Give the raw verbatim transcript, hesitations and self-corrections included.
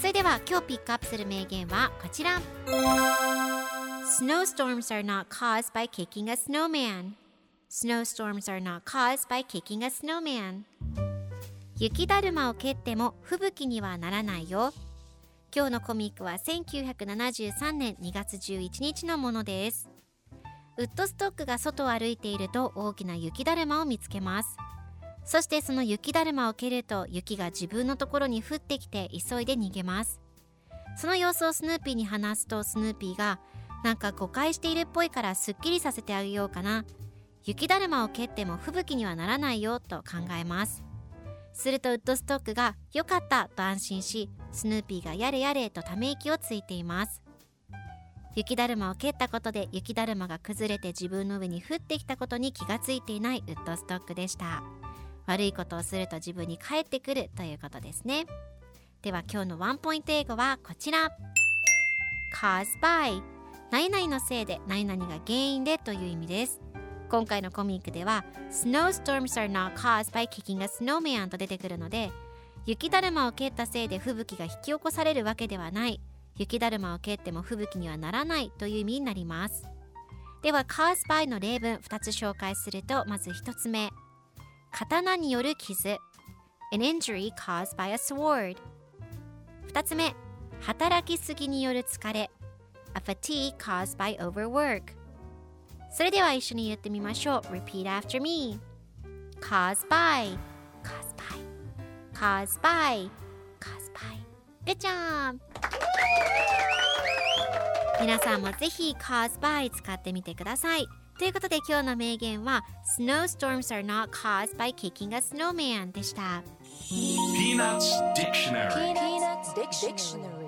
それでは今日ピックアップする名言はこちら。 Snowstorms are not caused by kicking a snowman. Snowstorms are not caused by kicking a snowman. 雪だるまを蹴っても吹雪にはならないよ。今日のコミックはせんきゅうひゃくななじゅうさんねんにがつじゅういちにちのものです。ウッドストックが外を歩いていると大きな雪だるまを見つけます。そしてその雪だるまを蹴ると雪が自分のところに降ってきて急いで逃げます。その様子をスヌーピーに話すと、スヌーピーがなんか誤解しているっぽいからすっきりさせてあげようかな、雪だるまを蹴っても吹雪にはならないよと考えます。するとウッドストックがよかったと安心し、スヌーピーがやれやれとため息をついています。雪だるまを蹴ったことで雪だるまが崩れて自分の上に降ってきたことに気がついていないウッドストックでした。悪いことをすると自分に返ってくるということですね。では今日のワンポイント英語はこちら。 Caused by 何々のせいで、何々が原因でという意味です。今回のコミックでは Snowstorms are not caused by kicking a snowman と出てくるので、雪だるまを蹴ったせいで吹雪が引き起こされるわけではない、雪だるまを蹴っても吹雪にはならないという意味になります。では caused by の例文ふたつ紹介すると、まずひとつめ、刀による傷 An injury caused by a sword。 ふたつめ、働きすぎによる疲れ A fatigue caused by overwork。 それでは一緒に言ってみましょう。 Repeat after me。 Caused by Caused by Caused by Caused by Good job。 皆さんもぜひ Caused by 使ってみてください。ということで今日の名言は Snowstorms are not caused by kicking a snowman でした。ピーナッツ・ディクショナリー。